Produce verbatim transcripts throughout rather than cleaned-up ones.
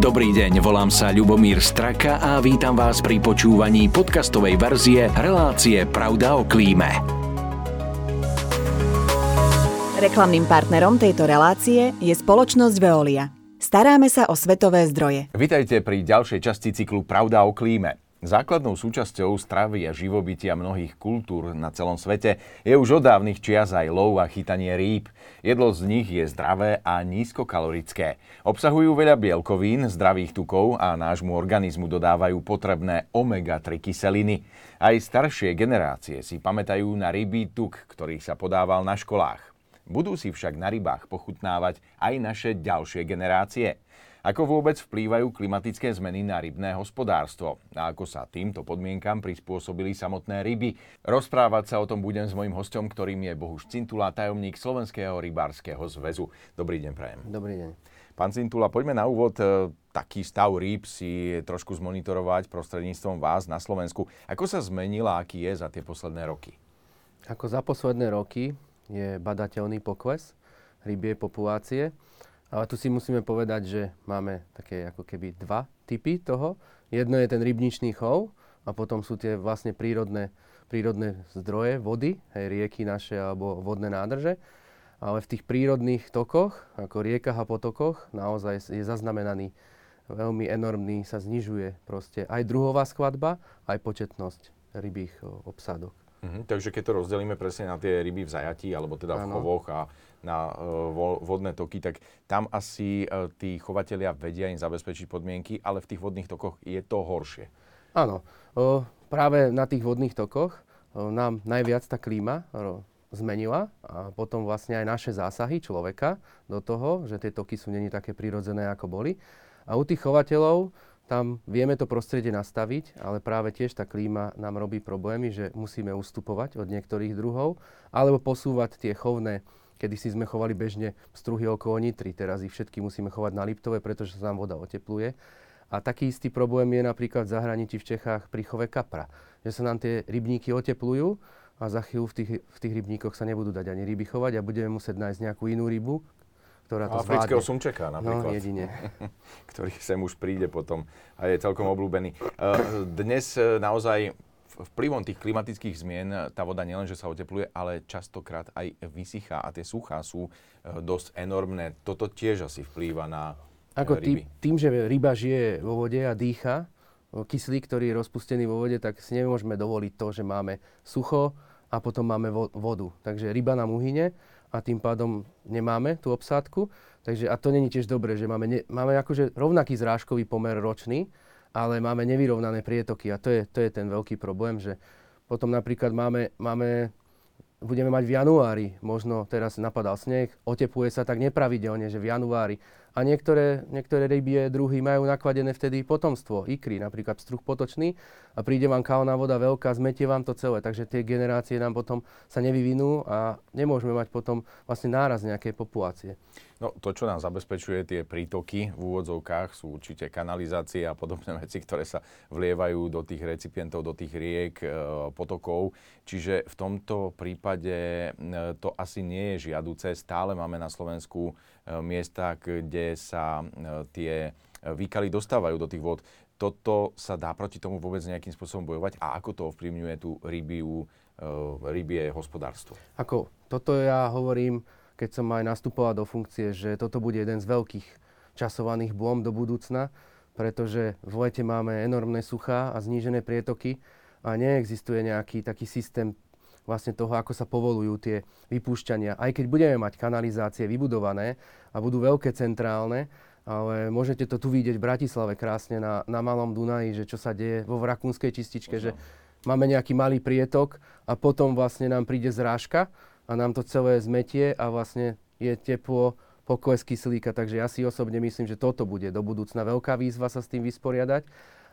Dobrý deň, volám sa Ľubomír Straka a vítam vás pri počúvaní podcastovej verzie Relácie Pravda o klíme. Reklamným partnerom tejto relácie je spoločnosť Veolia. Staráme sa o svetové zdroje. Vitajte pri ďalšej časti cyklu Pravda o klíme. Základnou súčasťou stravy a živobytia mnohých kultúr na celom svete je už od dávnych čias aj lov a chytanie rýb. Jedlo z nich je zdravé a nízkokalorické. Obsahujú veľa bielkovín, zdravých tukov a nášmu organizmu dodávajú potrebné omega tri kyseliny. Aj staršie generácie si pamätajú na rybí tuk, ktorý sa podával na školách. Budú si však na rybách pochutnávať aj naše ďalšie generácie. Ako vôbec vplývajú klimatické zmeny na rybné hospodárstvo a ako sa týmto podmienkam prispôsobili samotné ryby? Rozprávať sa o tom budem s mojím hosťom, ktorým je Bohuš Cintula, tajomník Slovenského rybárskeho zväzu. Dobrý deň prajem. Dobrý deň. Pán Cintula, poďme na úvod taký stav rýb si trošku zmonitorovať prostredníctvom vás na Slovensku. Ako sa zmenila, aký je za tie posledné roky? Ako za posledné roky je badateľný pokles rybie populácie. Ale tu si musíme povedať, že máme také ako keby dva typy toho. Jedno je ten rybničný chov a potom sú tie vlastne prírodné, prírodné zdroje, vody, hej, rieky naše alebo vodné nádrže. Ale v tých prírodných tokoch, ako riekach a potokoch, naozaj je zaznamenaný veľmi enormný, sa znižuje proste aj druhová skladba, aj početnosť rybých obsádok. Mhm, takže keď to rozdelíme presne na tie ryby v zajatí, alebo teda v ano. chovoch a na uh, vodné toky, tak tam asi uh, tí chovatelia vedia im zabezpečiť podmienky, ale v tých vodných tokoch je to horšie. Áno, uh, práve na tých vodných tokoch uh, nám najviac tá klíma uh, zmenila a potom vlastne aj naše zásahy človeka do toho, že tie toky sú neni také prirodzené, ako boli. A u tých chovateľov tam vieme to prostredie nastaviť, ale práve tiež tá klíma nám robí problémy, že musíme ustupovať od niektorých druhov, alebo posúvať tie chovné. Kedysi sme chovali bežne pstruhy okolo Nitry, teraz ich všetky musíme chovať na Liptove, pretože sa nám voda otepluje. A taký istý problém je napríklad v zahraničí v Čechách pri chove kapra, že sa nám tie rybníky oteplujú a za chvíľu v tých, v tých rybníkoch sa nebudú dať ani ryby chovať a budeme musieť nájsť nejakú inú rybu, ktorá to zvládne. Afrického sumčeka napríklad. No, jedine. Ktorý sem už príde potom a je celkom obľúbený. Dnes naozaj vplyvom tých klimatických zmien tá voda nielenže sa otepluje, ale častokrát aj vysychá a tie suchá sú dosť enormné. Toto tiež asi vplýva na Ako ryby. Tým, tým, že ryba žije vo vode a dýcha, kyslík, ktorý je rozpustený vo vode, tak si nemôžeme dovoliť to, že máme sucho a potom máme vo- vodu. Takže ryba nám uhynie a tým pádom nemáme tú obsádku. Takže, a to není tiež dobré, že máme, ne, máme akože rovnaký zrážkový pomer ročný, ale máme nevyrovnané prietoky a to je, to je ten veľký problém, že potom napríklad máme, máme, budeme mať v januári, možno teraz napadal sneh, otepuje sa tak nepravidelne, že v januári. A niektoré, niektoré rybie druhy majú nakladené vtedy potomstvo, ikry, napríklad pstruh potočný a príde vám kalná voda veľká, zmetie vám to celé, takže tie generácie nám potom sa nevyvinú a nemôžeme mať potom vlastne náraz nejakej populácie. No to, čo nám zabezpečuje tie prítoky v úvodzovkách, sú určite kanalizácie a podobné veci, ktoré sa vlievajú do tých recipientov, do tých riek, potokov. Čiže v tomto prípade to asi nie je žiaduce. Stále máme na Slovensku miesta, kde sa tie výkaly dostávajú do tých vôd. Toto sa dá proti tomu vôbec nejakým spôsobom bojovať a ako to ovplyvňuje tú rybiu, rybie hospodárstvo? Ako toto ja hovorím, keď som aj nastupoval do funkcie, že toto bude jeden z veľkých časovaných blom do budúcna, pretože v lete máme enormné suchá a znížené prietoky a neexistuje nejaký taký systém vlastne toho, ako sa povolujú tie vypúšťania. Aj keď budeme mať kanalizácie vybudované a budú veľké centrálne, ale môžete to tu vidieť v Bratislave krásne na, na Malom Dunaji, že čo sa deje vo Rakúnskej čističke, že máme nejaký malý prietok a potom vlastne nám príde zrážka a nám to celé zmetie a vlastne je teplo, pokles kyslíka. Takže ja si osobne myslím, že toto bude do budúcna veľká výzva sa s tým vysporiadať,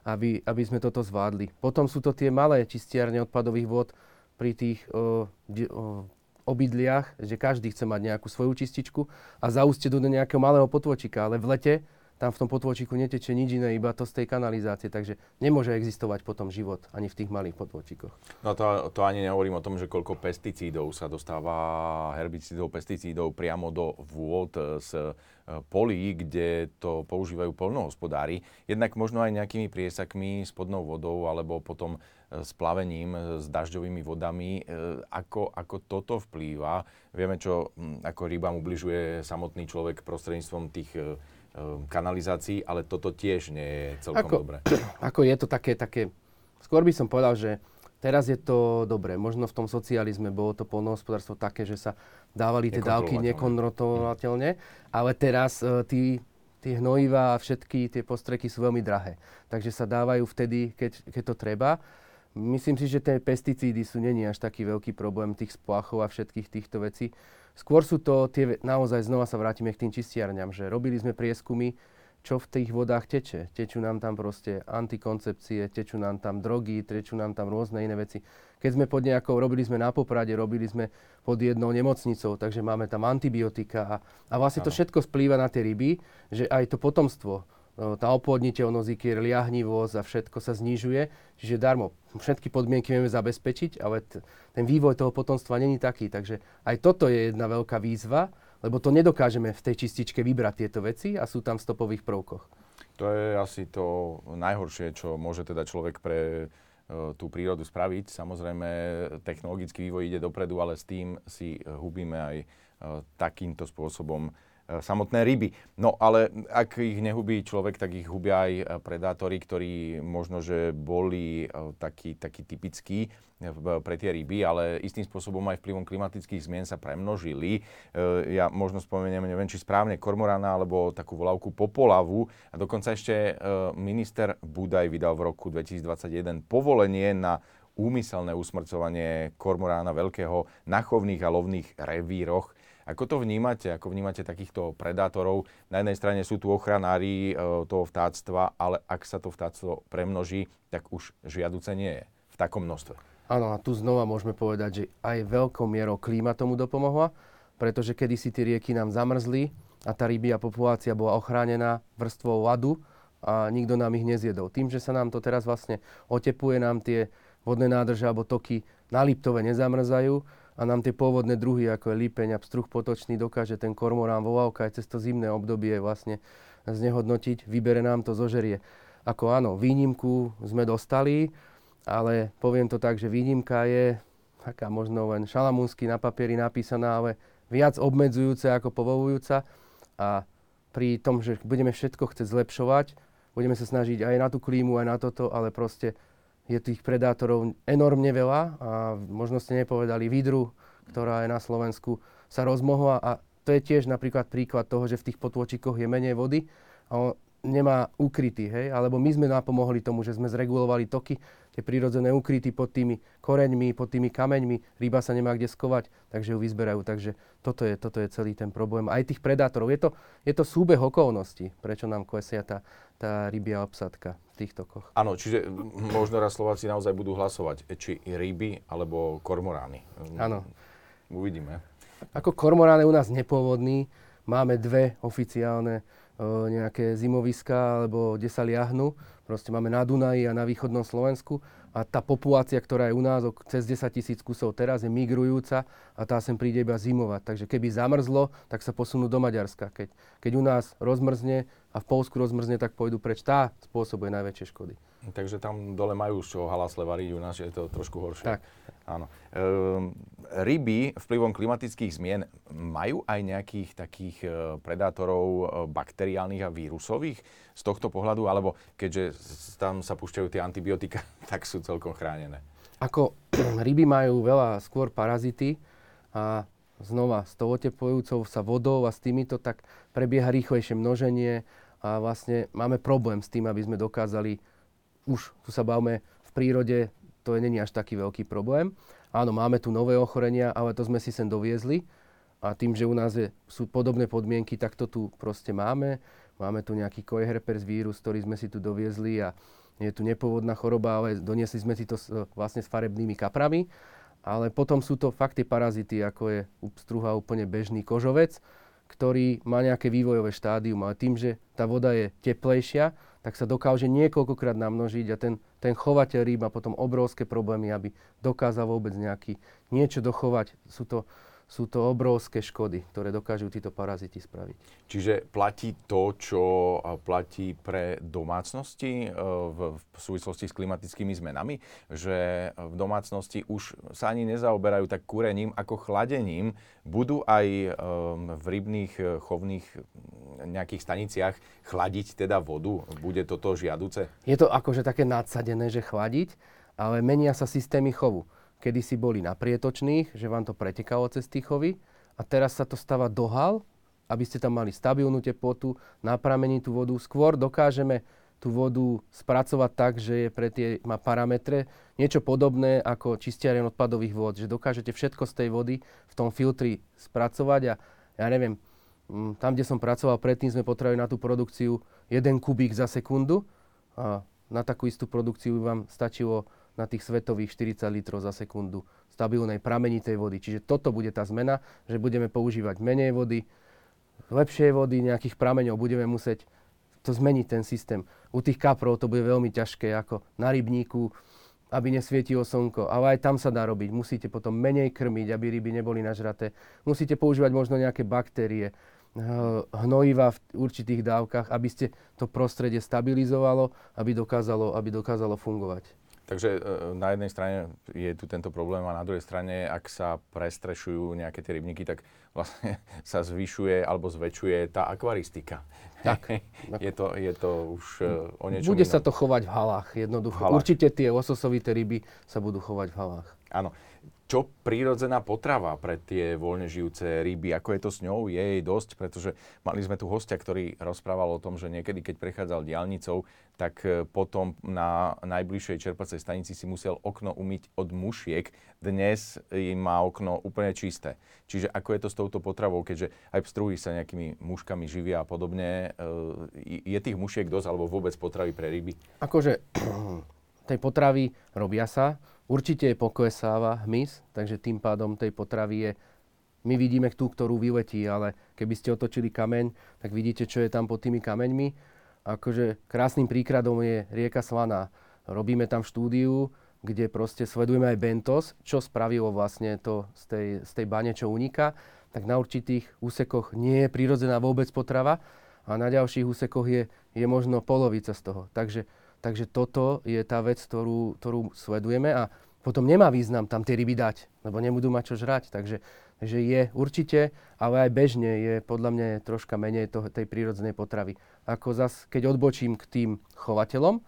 aby, aby sme toto zvládli. Potom sú to tie malé čistiarne odpadových vôd, pri tých o, o, obydliach, že každý chce mať nejakú svoju čističku a zaústie do nejakého malého potôčika, ale v lete tam v tom potôčiku neteče nič iné, iba to z tej kanalizácie, takže nemôže existovať potom život ani v tých malých potôčikoch. No to, to ani nehovorím o tom, že koľko pesticídov sa dostáva, herbicídov, pesticídov priamo do vôd z polí, kde to používajú poľnohospodári. Jednak možno aj nejakými priesakmi, spodnou vodou alebo potom s plavením, s dažďovými vodami. Ako, ako toto vplýva? Vieme, čo ako rybám ubližuje samotný človek prostredníctvom tých kanalizácií, ale toto tiež nie je celkom ako, dobré. Ako je to také, také, skôr by som povedal, že teraz je to dobré. Možno v tom socializme bolo to poľnohospodárstvo také, že sa dávali tie dávky nekontrolovateľne, ale teraz uh, tí, tie hnojivá a všetky tie postreky sú veľmi drahé. Takže sa dávajú vtedy, keď, keď to treba. Myslím si, že tie pesticídy sú neni až taký veľký problém tých spláchov a všetkých týchto vecí. Skôr sú to tie, naozaj znova sa vrátime k tým čistiarňam, že robili sme prieskumy, čo v tých vodách teče. Tečú nám tam proste antikoncepcie, tečú nám tam drogy, tečú nám tam rôzne iné veci. Keď sme pod nejakou, robili sme na Poprade, robili sme pod jednou nemocnicou, takže máme tam antibiotika a, a vlastne to všetko splýva na tie ryby, že aj to potomstvo, tá oplodniteľnosť, ikier, liahnivosť a všetko sa znižuje. Čiže darmo všetky podmienky vieme zabezpečiť, ale t- ten vývoj toho potomstva není taký. Takže aj toto je jedna veľká výzva, lebo to nedokážeme v tej čističke vybrať tieto veci a sú tam v stopových prvkoch. To je asi to najhoršie, čo môže teda človek pre tú prírodu spraviť. Samozrejme, technologický vývoj ide dopredu, ale s tým si hubíme aj takýmto spôsobom samotné ryby. No ale ak ich nehubí človek, tak ich hubia aj predátori, ktorí možno, že boli takí, takí typickí pre tie ryby, ale istým spôsobom aj vplyvom klimatických zmien sa premnožili. Ja možno spomeniem, neviem, či správne, kormorana alebo takú volavku popolavu. A dokonca ešte minister Budaj vydal v roku dvetisícdvadsaťjeden povolenie na úmyselné usmrcovanie kormorána veľkého na chovných a lovných revíroch. Ako to vnímate? Ako vnímate takýchto predátorov? Na jednej strane sú tu ochranári e, toho vtáctva, ale ak sa to vtáctvo premnoží, tak už žiaduce nie je v takom množstve. Áno, a tu znova môžeme povedať, že aj veľkou mierou klíma tomu dopomohla, pretože kedysi tie rieky nám zamrzli a tá rybia populácia bola ochránená vrstvou ľadu a nikto nám ich nezjedol. Tým, že sa nám to teraz vlastne otepuje, nám tie vodné nádrže alebo toky na Liptove nezamrzajú, a nám tie pôvodné druhy, ako je lípeň a pstruh potočný, dokáže ten kormorán volavka aj cez to zimné obdobie vlastne znehodnotiť. Vybere nám to, zožerie. Ako áno, výnimku sme dostali, ale poviem to tak, že výnimka je taká možno len šalamúnsky na papieri napísaná, ale viac obmedzujúca ako povolujúca. A pri tom, že budeme všetko chcieť zlepšovať, budeme sa snažiť aj na tú klímu, aj na toto, ale proste je tých predátorov enormne veľa a možno ste nepovedali vidru, ktorá je na Slovensku, sa rozmohla a to je tiež napríklad príklad toho, že v tých potôčikoch je menej vody a on nemá ukrytý, hej, alebo my sme napomohli tomu, že sme zregulovali toky, tie prírodzené ukryty pod tými koreňmi, pod tými kameňmi, ryba sa nemá kde skovať, takže ju vyzberajú, takže toto je, toto je celý ten problém aj tých predátorov. Je to, je to súbeh okolností, prečo nám klesia tá, tá rybia obsadka v tých tokoch. Áno, čiže možno raz Slováci naozaj budú hlasovať, či ryby alebo kormorány. Áno. Uvidíme. Ako kormorán je u nás nepôvodný, máme dve oficiálne uh, nejaké zimoviská, alebo kde sa liahnu. Proste máme na Dunaji a na východnom Slovensku a tá populácia, ktorá je u nás cez desaťtisíc kusov teraz, je migrujúca a tá sem príde iba zimovať. Takže keby zamrzlo, tak sa posunú do Maďarska. Keď, keď u nás rozmrzne, a v Poľsku rozmrzne, tak pôjdu preč. Tá spôsobuje najväčšie škody. Takže tam dole majú už čo halasle variť, u nás je to trošku horšie. Tak. Áno. Ehm, ryby vplyvom klimatických zmien majú aj nejakých takých predátorov bakteriálnych a vírusových z tohto pohľadu, alebo keďže tam sa púšťajú tie antibiotika, tak sú celkom chránené? Ako ryby majú veľa skôr parazity a znova s tou oteplujúcou sa vodou a s týmito, tak prebieha rýchlejšie množenie a vlastne máme problém s tým, aby sme dokázali, už tu sa bavme v prírode, to je není až taký veľký problém. Áno, máme tu nové ochorenia, ale to sme si sem doviezli a tým, že u nás je, sú podobné podmienky, tak to tu proste máme. Máme tu nejaký koeherpes vírus, ktorý sme si tu doviezli a je tu nepôvodná choroba, ale doniesli sme si to s, vlastne s farebnými kaprami. Ale potom sú to fakt tie parazity, ako je pstruha úplne bežný kožovec, ktorý má nejaké vývojové štádium, ale tým, že tá voda je teplejšia, tak sa dokáže niekoľkokrát namnožiť a ten, ten chovateľ rýb má potom obrovské problémy, aby dokázal vôbec nejaký niečo dochovať. Sú to, sú to obrovské škody, ktoré dokážu títo paraziti spraviť. Čiže platí to, čo platí pre domácnosti v, v súvislosti s klimatickými zmenami, že v domácnosti už sa ani nezaoberajú tak kúrením ako chladením. Budú aj v rybných chovných nejakých staniciach chladiť teda vodu? Bude toto žiaduce? Je to akože také nadsadené, že chladiť, ale menia sa systémy chovu. Kedysi boli na prietočných, že vám to pretekalo cez tých chovy a teraz sa to stáva do hal, aby ste tam mali stabilnú teplotu, naprameniť tú vodu. Skôr dokážeme tú vodu spracovať tak, že je pre tie, má parametre niečo podobné ako čistiareň odpadových vôd, že dokážete všetko z tej vody v tom filtri spracovať a ja neviem, tam, kde som pracoval, predtým sme potrebovali na tú produkciu jeden kubík za sekundu a na takú istú produkciu vám stačilo na tých svetových štyridsať litrov za sekundu stabilnej pramenitej vody. Čiže toto bude tá zmena, že budeme používať menej vody, lepšej vody, nejakých prameňov, budeme musieť to zmeniť ten systém. U tých kaprov to bude veľmi ťažké, ako na rybníku, aby nesvietilo slnko, ale aj tam sa dá robiť. Musíte potom menej krmiť, aby ryby neboli nažraté. Musíte používať možno nejaké baktérie, hnojiva v určitých dávkach, aby ste to prostredie stabilizovalo, aby dokázalo, aby dokázalo fungovať. Takže na jednej strane je tu tento problém a na druhej strane, ak sa prestrešujú nejaké tie rybníky, tak vlastne sa zvyšuje alebo zväčšuje tá akvaristika. Tak. je, to, je to už o niečom Bude inom. Sa to chovať v halách jednoducho. V halách. Určite tie ososovité ryby sa budú chovať v halách. Áno. Čo prírodzená potrava pre tie voľne žijúce ryby? Ako je to s ňou? Je jej dosť? Pretože mali sme tu hostia, ktorý rozprával o tom, že niekedy, keď prechádzal diaľnicou, tak potom na najbližšej čerpacej stanici si musel okno umyť od mušiek. Dnes im má okno úplne čisté. Čiže ako je to s touto potravou, keďže aj pstruhy sa nejakými muškami živia a podobne. Je tých mušiek dosť alebo vôbec potravy pre ryby? Akože tej potravy robia sa. Určite je poklesáva hmyz, takže tým pádom tej potravy je... My vidíme tú, ktorú vyletí, ale keby ste otočili kameň, tak vidíte, čo je tam pod tými kameňmi. Akože krásnym príkladom je rieka Slaná. Robíme tam štúdiu, kde proste sledujeme aj bentos, čo spravilo vlastne to z tej, z tej bane, čo uniká. Tak na určitých úsekoch nie je prírodzená vôbec potrava a na ďalších úsekoch je, je možno polovica z toho. Takže, takže toto je tá vec, ktorú, ktorú sledujeme a potom nemá význam tam tie ryby dať, lebo nebudú mať čo žrať. Takže, takže je určite, ale aj bežne je podľa mňa je troška menej toho, tej prírodzenej potravy. Ako zas, keď odbočím k tým chovateľom,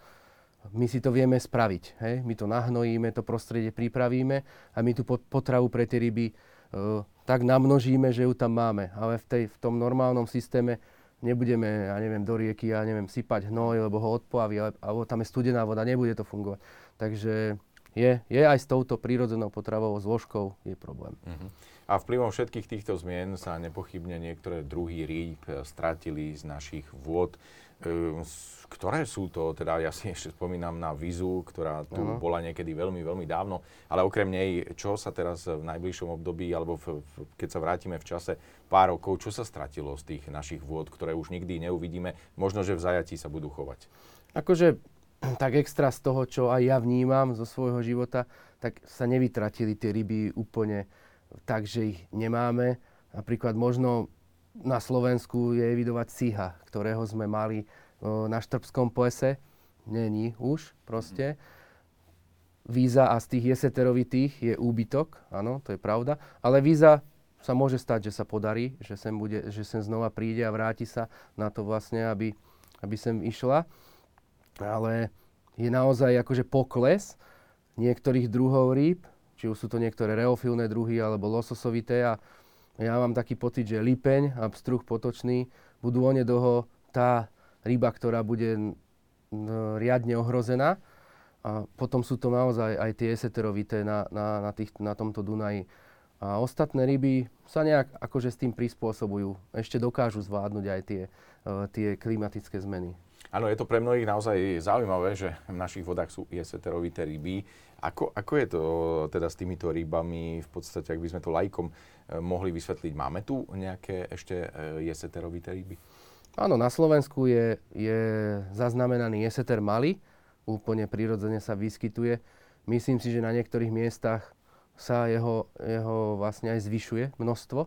my si to vieme spraviť. Hej? My to nahnojíme, to prostredie pripravíme a my tú potravu pre tie ryby uh, tak namnožíme, že ju tam máme. Ale v, tej, v tom normálnom systéme nebudeme, ja neviem, do rieky, ja neviem, sypať hnoj, lebo ho odplaví, ale, alebo tam je studená voda, nebude to fungovať. Takže... Je, je aj s touto prírodzenou potravou zložkou je problém. Uh-huh. A vplyvom všetkých týchto zmien sa nepochybne niektoré druhy rýb stratili z našich vôd. Ktoré sú to? Teda ja si ešte spomínam na vizu, ktorá tu uh-huh. bola niekedy veľmi, veľmi dávno. Ale okrem nej, čo sa teraz v najbližšom období, alebo v, v, keď sa vrátime v čase pár rokov, čo sa stratilo z tých našich vôd, ktoré už nikdy neuvidíme? Možno, že v zajatí sa budú chovať. Akože... Tak extra z toho, čo aj ja vnímam zo svojho života, tak sa nevytratili tie ryby úplne tak, že ich nemáme. Napríklad možno na Slovensku je evidovať siha, ktorého sme mali o, na Štrbskom plese. Není už proste. Víza a z tých jeseterovitých je úbytok, áno, to je pravda. Ale víza sa môže stať, že sa podarí, že sem, bude, že sem znova príde a vráti sa na to vlastne, aby, aby sem išla. Ale je naozaj akože pokles niektorých druhov rýb, či už sú to niektoré reofilné druhy alebo lososovité a ja mám taký pocit, že lipeň a pstruh potočný budú onedlho tá ryba, ktorá bude riadne ohrozená a potom sú to naozaj aj tie eseterovité na, na, na, tých, na tomto Dunaji. A ostatné ryby sa nejak akože s tým prispôsobujú, ešte dokážu zvládnuť aj tie, tie klimatické zmeny. Áno, je to pre mnohých naozaj zaujímavé, že v našich vodách sú jeseterovité ryby. Ako, ako je to teda s týmito rybami? V podstate, ak by sme to laikom mohli vysvetliť, máme tu nejaké ešte jeseterovité ryby? Áno, na Slovensku je, je zaznamenaný jeseter malý. Úplne prirodzene sa vyskytuje. Myslím si, že na niektorých miestach sa jeho, jeho vlastne aj zvyšuje množstvo.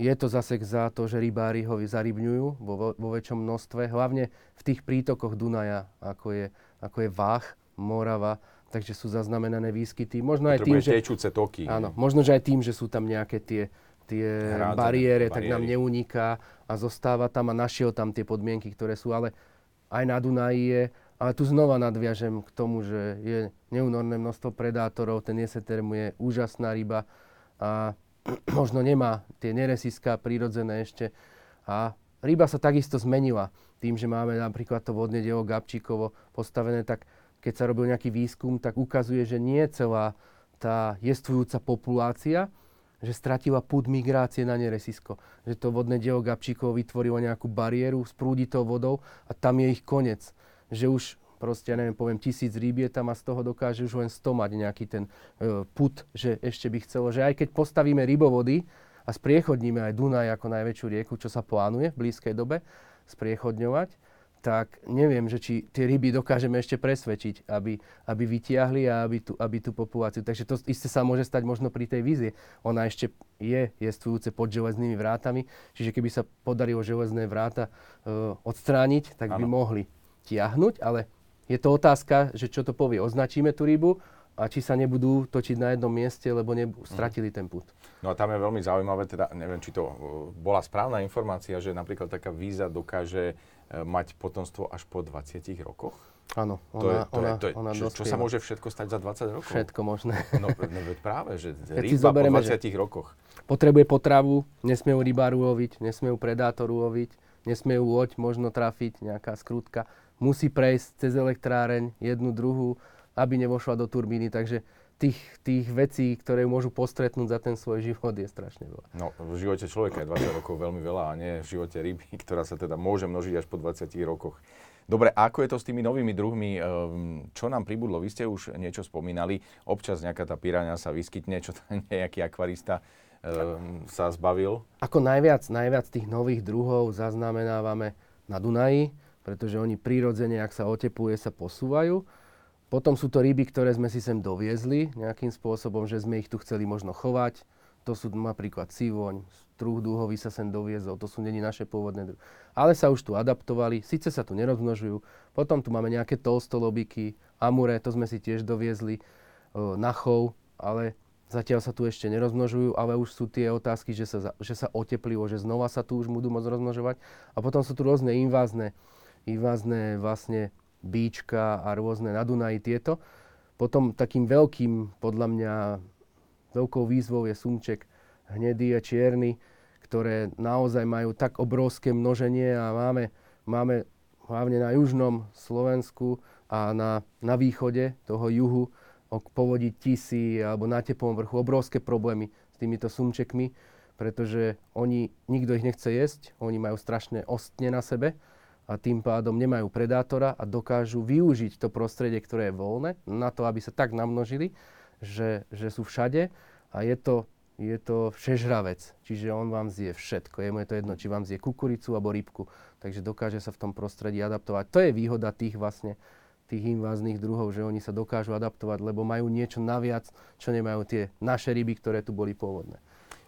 Je to zase za to, že rybári ho zarybňujú vo, vo väčšom množstve, hlavne v tých prítokoch Dunaja, ako je, ako je Váh, Morava, takže sú zaznamenané výskyty. Možno aj tým, že, toky, áno, možno, že aj tým, že sú tam nejaké tie, tie Hrádza, bariére, bariéry. Tak nám neuniká a zostáva tam a našiel tam tie podmienky, ktoré sú, ale aj na Dunaji je. Ale tu znova nadviažem k tomu, že je neúnorné množstvo predátorov, ten jeseter mu je úžasná ryba a možno nemá tie neresiská prírodzené ešte. A ryba sa takisto zmenila tým, že máme napríklad to vodné dielo Gabčíkovo postavené, tak keď sa robil nejaký výskum, tak ukazuje, že nie celá tá jestvujúca populácia, že stratila pud migrácie na neresisko. Že to vodné dielo Gabčíkovo vytvorilo nejakú bariéru s prúditou vodou a tam je ich koniec. Že už proste, ja neviem, poviem tisíc rýb je tam a z toho dokáže už len sto mať nejaký ten e, put, že ešte by chcelo. Že aj keď postavíme rybovody a spriechodníme aj Dunaj ako najväčšiu rieku, čo sa plánuje v blízkej dobe spriechodňovať, tak neviem, že či tie ryby dokážeme ešte presvedčiť, aby, aby vytiahli a aby tú, aby tú populáciu. Takže to isté sa môže stať možno pri tej vízie. Ona ešte je jestvujúce pod Železnými vrátami, čiže keby sa podarilo Železné vráta e, odstrániť, tak ano. By mohli tiahnuť, ale je to otázka, že čo to povie. Označíme tú rybu a či sa nebudú točiť na jednom mieste, lebo nebudú, stratili ten put. No a tam je veľmi zaujímavé, teda neviem, či to bola správna informácia, že napríklad taká víza dokáže mať potomstvo až po dvadsiatich rokoch? Áno, ona, to je, to ona, je, to je, ona čo, čo sa môže všetko stať za dvadsať rokov? Všetko možné. No, no práve, že ryba po dvadsiatich rokoch. Potrebuje potravu, nesmie ju rybáru loviť, nesmie ju predátor loviť, nesmie ju loď možno trafiť, nejaká skrútka. Musí prejsť cez elektráreň, jednu, druhú, aby nevošla do turbíny. Takže tých, tých vecí, ktoré môžu postretnúť za ten svoj život, je strašne veľa. No, v živote človeka je dvadsať rokov veľmi veľa a nie v živote ryby, ktorá sa teda môže množiť až po dvadsiatich rokoch. Dobre, ako je to s tými novými druhmi? Čo nám pribudlo? Vy ste už niečo spomínali. Občas nejaká tá piráňa sa vyskytne, čo tam nejaký akvarista um, sa zbavil. Ako najviac, najviac tých nových druhov zaznamenávame na Dunaji, pretože oni prirodzene, ak sa otepuje, sa posúvajú. Potom sú to ryby, ktoré sme si sem doviezli nejakým spôsobom, že sme ich tu chceli možno chovať. To sú napríklad sivoň, druh dúhový sa sem doviezol, to sú neni naše pôvodné druhy. Ale sa už tu adaptovali, síce sa tu nerozmnožujú. Potom tu máme nejaké tolstolobiky, amure, to sme si tiež doviezli, na chov, ale zatiaľ sa tu ešte nerozmnožujú, ale už sú tie otázky, že sa, že sa oteplilo, že znova sa tu už budú môcť rozmnožovať. A potom sú tu rôzne invázne invázne vlastne bíčka a rôzne na Dunaji tieto. Potom takým veľkým, podľa mňa, veľkou výzvou je sumček hnedý a čierny, ktoré naozaj majú tak obrovské množenie a máme, máme hlavne na južnom Slovensku a na, na východe toho juhu ok, povodí Tisy alebo na teplom vrchu obrovské problémy s týmito sumčekmi, pretože oni, nikto ich nechce jesť, oni majú strašné ostne na sebe, a tým pádom nemajú predátora a dokážu využiť to prostredie, ktoré je voľné, na to, aby sa tak namnožili, že, že sú všade a je to, je to všežravec, čiže on vám zje všetko. Jemu je to jedno, či vám zje kukuricu alebo rybku, takže dokáže sa v tom prostredí adaptovať. To je výhoda tých vlastne, tých inváznych druhov, že oni sa dokážu adaptovať, lebo majú niečo naviac, čo nemajú tie naše ryby, ktoré tu boli pôvodné.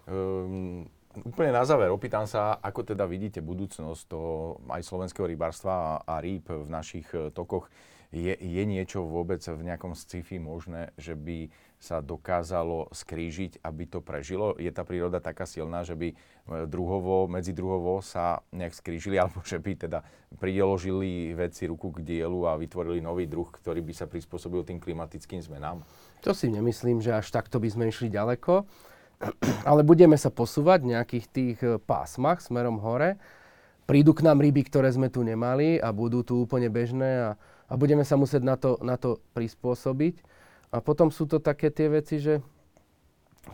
Um... Úplne na záver, opýtam sa, ako teda vidíte budúcnosť toho aj slovenského rybárstva a, a rýb v našich tokoch. Je, je niečo vôbec v nejakom sci-fi možné, že by sa dokázalo skrížiť, aby to prežilo? Je tá príroda taká silná, že by druhovo, medzi druhovo sa nejak skrížili, alebo že by teda priložili vedci ruku k dielu a vytvorili nový druh, ktorý by sa prispôsobil tým klimatickým zmenám? To si nemyslím, že až takto by sme išli ďaleko. Ale budeme sa posúvať v nejakých tých pásmach smerom hore. Prídu k nám ryby, ktoré sme tu nemali a budú tu úplne bežné a, a budeme sa musieť na to, na to prispôsobiť. A potom sú to také tie veci, že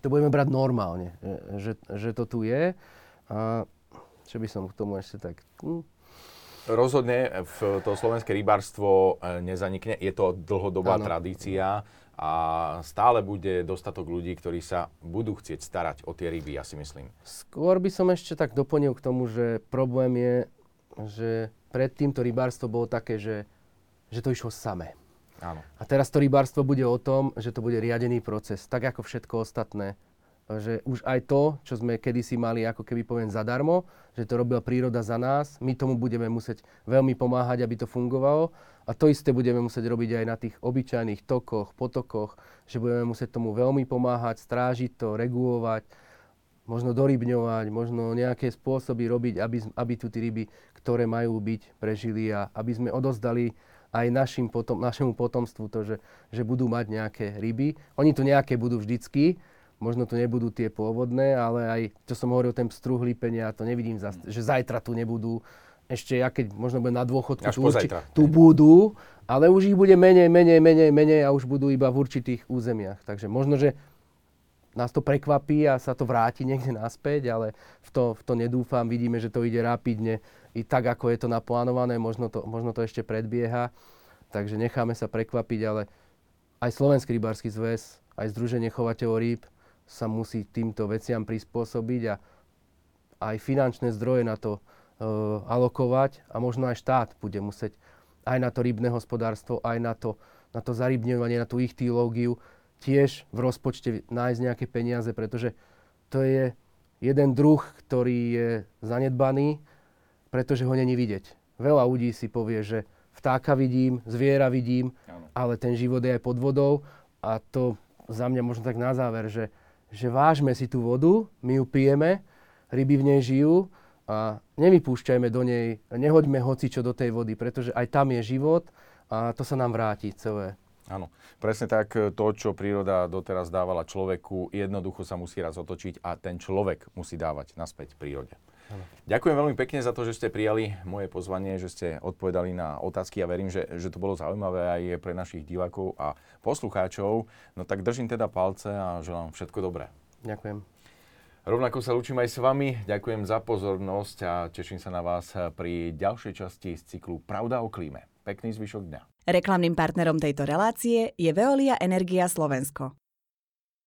to budeme brať normálne, že, že to tu je. A čo by som k tomu ešte tak... Hm. Rozhodne v to slovenské rybárstvo nezanikne. Je to dlhodobá ano. tradícia a stále bude dostatok ľudí, ktorí sa budú chcieť starať o tie ryby, ja si myslím. Skôr by som ešte tak doplnil k tomu, že problém je, že predtým to rybárstvo bolo také, že, že to išlo samé. Áno. A teraz to rybárstvo bude o tom, že to bude riadený proces, tak ako všetko ostatné. Že už aj to, čo sme kedysi mali, ako keby poviem, zadarmo, že to robila príroda za nás, my tomu budeme musieť veľmi pomáhať, aby to fungovalo. A to isté budeme musieť robiť aj na tých obyčajných tokoch, potokoch, že budeme musieť tomu veľmi pomáhať, strážiť to, regulovať, možno dorybňovať, možno nejaké spôsoby robiť, aby, aby tu tie ryby, ktoré majú byť, prežili a aby sme odozdali aj našim potom, našemu potomstvu to, že, že budú mať nejaké ryby. Oni tu nejaké budú vždycky. Možno tu nebudú tie pôvodné, ale aj, čo som hovoril, ten pstruh lípenia, to nevidím, zas, že zajtra tu nebudú. Ešte ja, keď možno budem na dôchodku, tu, urči, tu budú, ale už ich bude menej, menej, menej, menej a už budú iba v určitých územiach. Takže možno, že nás to prekvapí a sa to vráti niekde naspäť, ale v to, v to nedúfam. Vidíme, že to ide rapidne i tak, ako je to naplánované, možno to, možno to ešte predbieha. Takže necháme sa prekvapiť, ale aj Slovenský rybársky zväz, aj Združenie chovateľov rýb sa musí týmto veciam prispôsobiť a aj finančné zdroje na to e, alokovať a možno aj štát bude musieť aj na to rybné hospodárstvo, aj na to, na to zarybňovanie, na tú ichtýológiu tiež v rozpočte nájsť nejaké peniaze, pretože to je jeden druh, ktorý je zanedbaný, pretože ho není vidieť. Veľa ľudí si povie, že vtáka vidím, zviera vidím, ale ten život je aj pod vodou a to za mňa možno tak na záver, že že vážme si tú vodu, my ju pijeme, ryby v nej žijú a nevypúšťajme do nej, nehoďme hocičo do tej vody, pretože aj tam je život a to sa nám vráti celé. Áno, presne tak, to, čo príroda doteraz dávala človeku, jednoducho sa musí raz otočiť a ten človek musí dávať naspäť prírode. Ano. Ďakujem veľmi pekne za to, že ste prijali moje pozvanie, že ste odpovedali na otázky a ja verím, že, že to bolo zaujímavé aj pre našich divákov a poslucháčov. No tak držím teda palce a želám všetko dobré. Ďakujem. Rovnako sa lúčim aj s vami. Ďakujem za pozornosť a teším sa na vás pri ďalšej časti z cyklu Pravda o klíme. Pekný zvyšok dňa. Reklamným partnerom tejto relácie je Veolia Energia Slovensko.